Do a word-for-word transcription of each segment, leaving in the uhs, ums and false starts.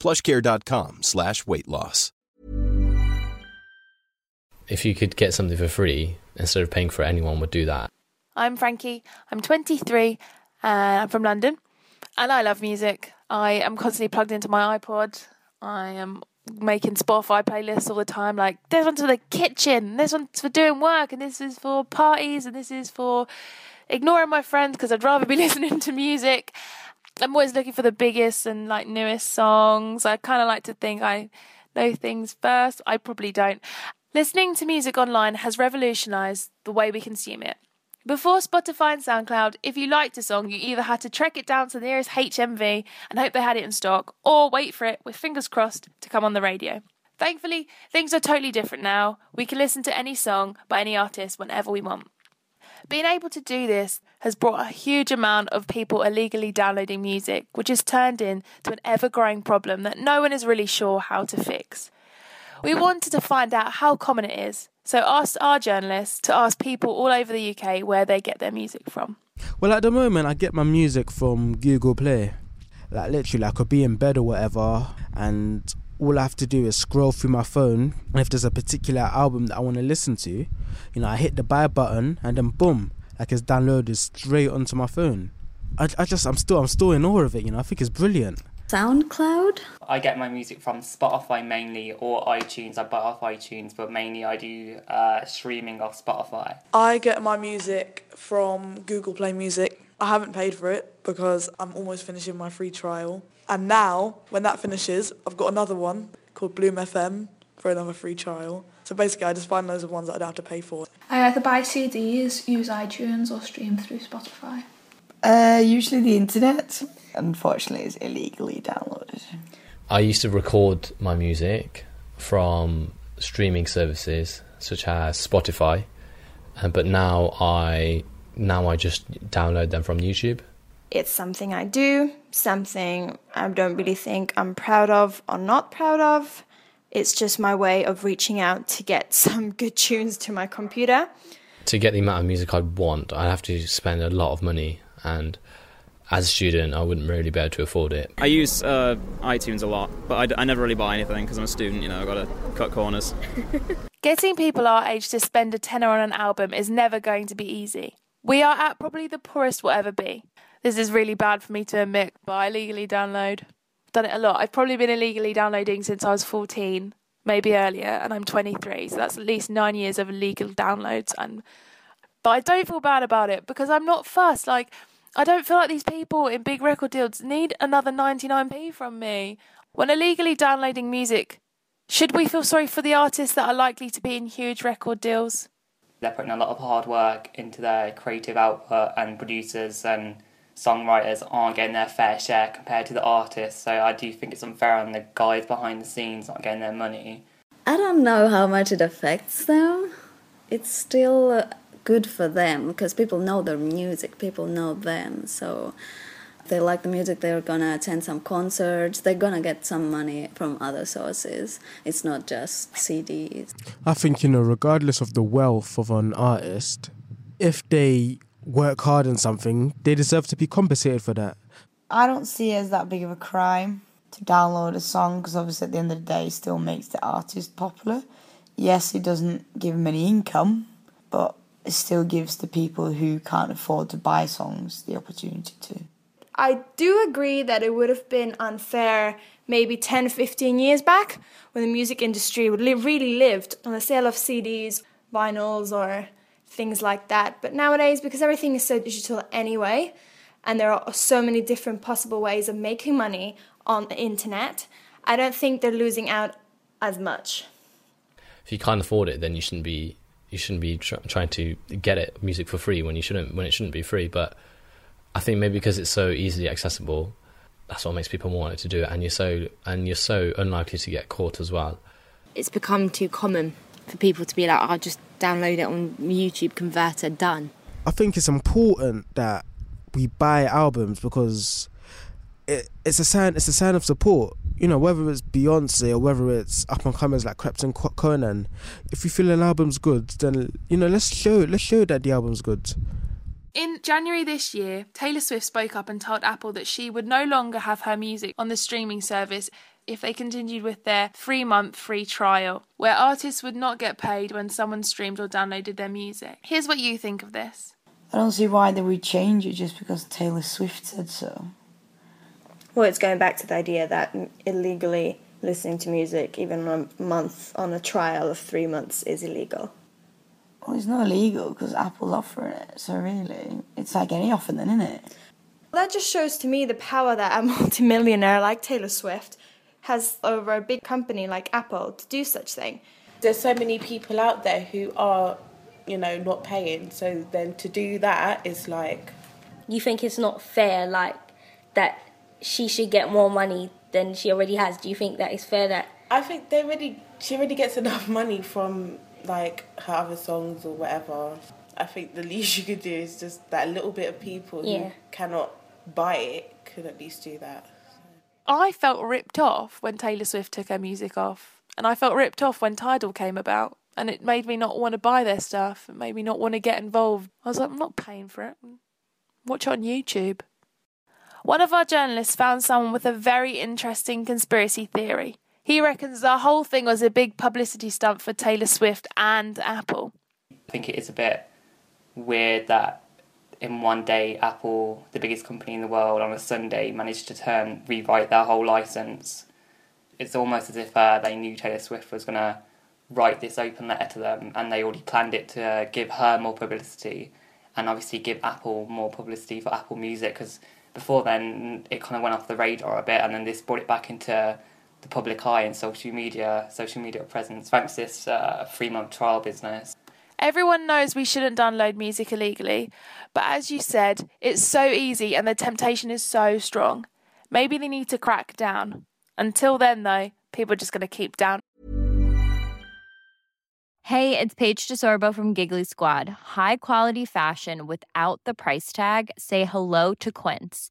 PlushCare.com slash weight loss. If you could get something for free instead of paying for it, anyone would do that. I'm Frankie. I'm twenty-three. Uh, I'm from London, and I love music. I am constantly plugged into my iPod. I am making Spotify playlists all the time. Like, this one's for the kitchen, this one's for doing work, and this is for parties, and this is for ignoring my friends because I'd rather be listening to music. I'm always looking for the biggest and like newest songs. I kind of like to think I know things first. I probably don't. Listening to music online has revolutionised the way we consume it. Before Spotify and SoundCloud, if you liked a song, you either had to trek it down to the nearest H M V and hope they had it in stock, or wait for it with fingers crossed to come on the radio. Thankfully, things are totally different now. We can listen to any song by any artist whenever we want. Being able to do this has brought a huge amount of people illegally downloading music, which has turned into an ever-growing problem that no one is really sure how to fix. We wanted to find out how common it is, so asked our journalists to ask people all over the U K where they get their music from. Well, at the moment, I get my music from Google Play. Like, literally, I could be in bed or whatever, and all I have to do is scroll through my phone, and if there's a particular album that I want to listen to, you know, I hit the buy button, and then boom, like, it's downloaded straight onto my phone. I, I just, I'm still, I'm still in awe of it, you know. I think it's brilliant. SoundCloud? I get my music from Spotify mainly, or iTunes. I buy off iTunes, but mainly I do uh, streaming off Spotify. I get my music from Google Play Music. I haven't paid for it because I'm almost finishing my free trial. And now, when that finishes, I've got another one called Bloom F M for another free trial. So basically, I just find loads of ones that I don't have to pay for. I either buy C Ds, use iTunes, or stream through Spotify. Uh, usually the internet. Unfortunately, it's illegally downloaded. I used to record my music from streaming services such as Spotify, but now I now I just download them from YouTube. It's something I do, something I don't really think I'm proud of or not proud of. It's just my way of reaching out to get some good tunes to my computer. To get the amount of music I want, I have to spend a lot of money, and as a student, I wouldn't really be able to afford it. I use uh, iTunes a lot, but I, d- I never really buy anything because I'm a student, you know, I've got to cut corners. Getting people our age to spend a tenner on an album is never going to be easy. We are at probably the poorest we'll ever be. This is really bad for me to admit, but I illegally download. I've done it a lot. I've probably been illegally downloading since I was fourteen, maybe earlier, and I'm twenty-three, so that's at least nine years of illegal downloads. And But I don't feel bad about it because I'm not fussed, like... I don't feel like these people in big record deals need another ninety-nine p from me. When illegally downloading music, should we feel sorry for the artists that are likely to be in huge record deals? They're putting a lot of hard work into their creative output, and producers and songwriters aren't getting their fair share compared to the artists. So I do think it's unfair on the guys behind the scenes not getting their money. I don't know how much it affects them. It's still... good for them because people know their music, people know them, so if they like the music, they're gonna attend some concerts, they're gonna get some money from other sources. It's not just C Ds. I think, you know, regardless of the wealth of an artist, if they work hard on something, they deserve to be compensated for that. I don't see it as that big of a crime to download a song because obviously at the end of the day it still makes the artist popular. Yes, it doesn't give them any income, but it still gives the people who can't afford to buy songs the opportunity to. I do agree that it would have been unfair maybe ten, fifteen years back when the music industry would li- really lived on the sale of C Ds, vinyls or things like that. But nowadays, because everything is so digital anyway, and there are so many different possible ways of making money on the internet, I don't think they're losing out as much. If you can't afford it, then you shouldn't be... You shouldn't be tr- trying to get it music for free when you shouldn't when it shouldn't be free. But I think maybe because it's so easily accessible, that's what makes people want it to do it. And you're so and you're so unlikely to get caught as well. it's become too common for people to be like, I'll just download it on YouTube, converter, done. I think it's important that we buy albums because it, it's a sign it's a sign of support. You know, whether it's Beyonce or whether it's up-and-comers like Krept and Konan, if you feel an album's good, then, you know, let's show let's show that the album's good. In January this year, Taylor Swift spoke up and told Apple that she would no longer have her music on the streaming service if they continued with their three-month free trial, where artists would not get paid when someone streamed or downloaded their music. Here's what you think of this. I don't see why they would change it just because Taylor Swift said so. Well, it's going back to the idea that illegally listening to music, even a month on a trial of three months, is illegal. Well, it's not illegal because Apple's offering it, so really, it's like any offer then, isn't it? Well, that just shows to me the power that a multimillionaire like Taylor Swift has over a big company like Apple to do such thing. There's so many people out there who are, you know, not paying, so then to do that is like... You think it's not fair, like, that she should get more money than she already has? Do you think that it's fair that... I think they really, she already gets enough money from, like, her other songs or whatever. I think the least you could do is just that little bit of people yeah. who cannot buy it could at least do that. I felt ripped off when Taylor Swift took her music off. And I felt ripped off when Tidal came about. And it made me not want to buy their stuff. It made me not want to get involved. I was like, I'm not paying for it. Watch it on YouTube. One of our journalists found someone with a very interesting conspiracy theory. He reckons the whole thing was a big publicity stunt for Taylor Swift and Apple. I think it is a bit weird that in one day Apple, the biggest company in the world, on a Sunday managed to turn, rewrite their whole licence. It's almost as if uh, they knew Taylor Swift was going to write this open letter to them and they already planned it to uh, give her more publicity and obviously give Apple more publicity for Apple Music, because before then it kind of went off the radar a bit and then this brought it back into the public eye and social media, social media presence, thanks to this uh, three-month trial business. Everyone knows we shouldn't download music illegally, but as you said, it's so easy and the temptation is so strong. Maybe they need to crack down. Until then, though, people are just going to keep down. Hey, it's Paige DeSorbo from Giggly Squad. High quality fashion without the price tag. Say hello to Quince.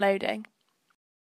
Loading.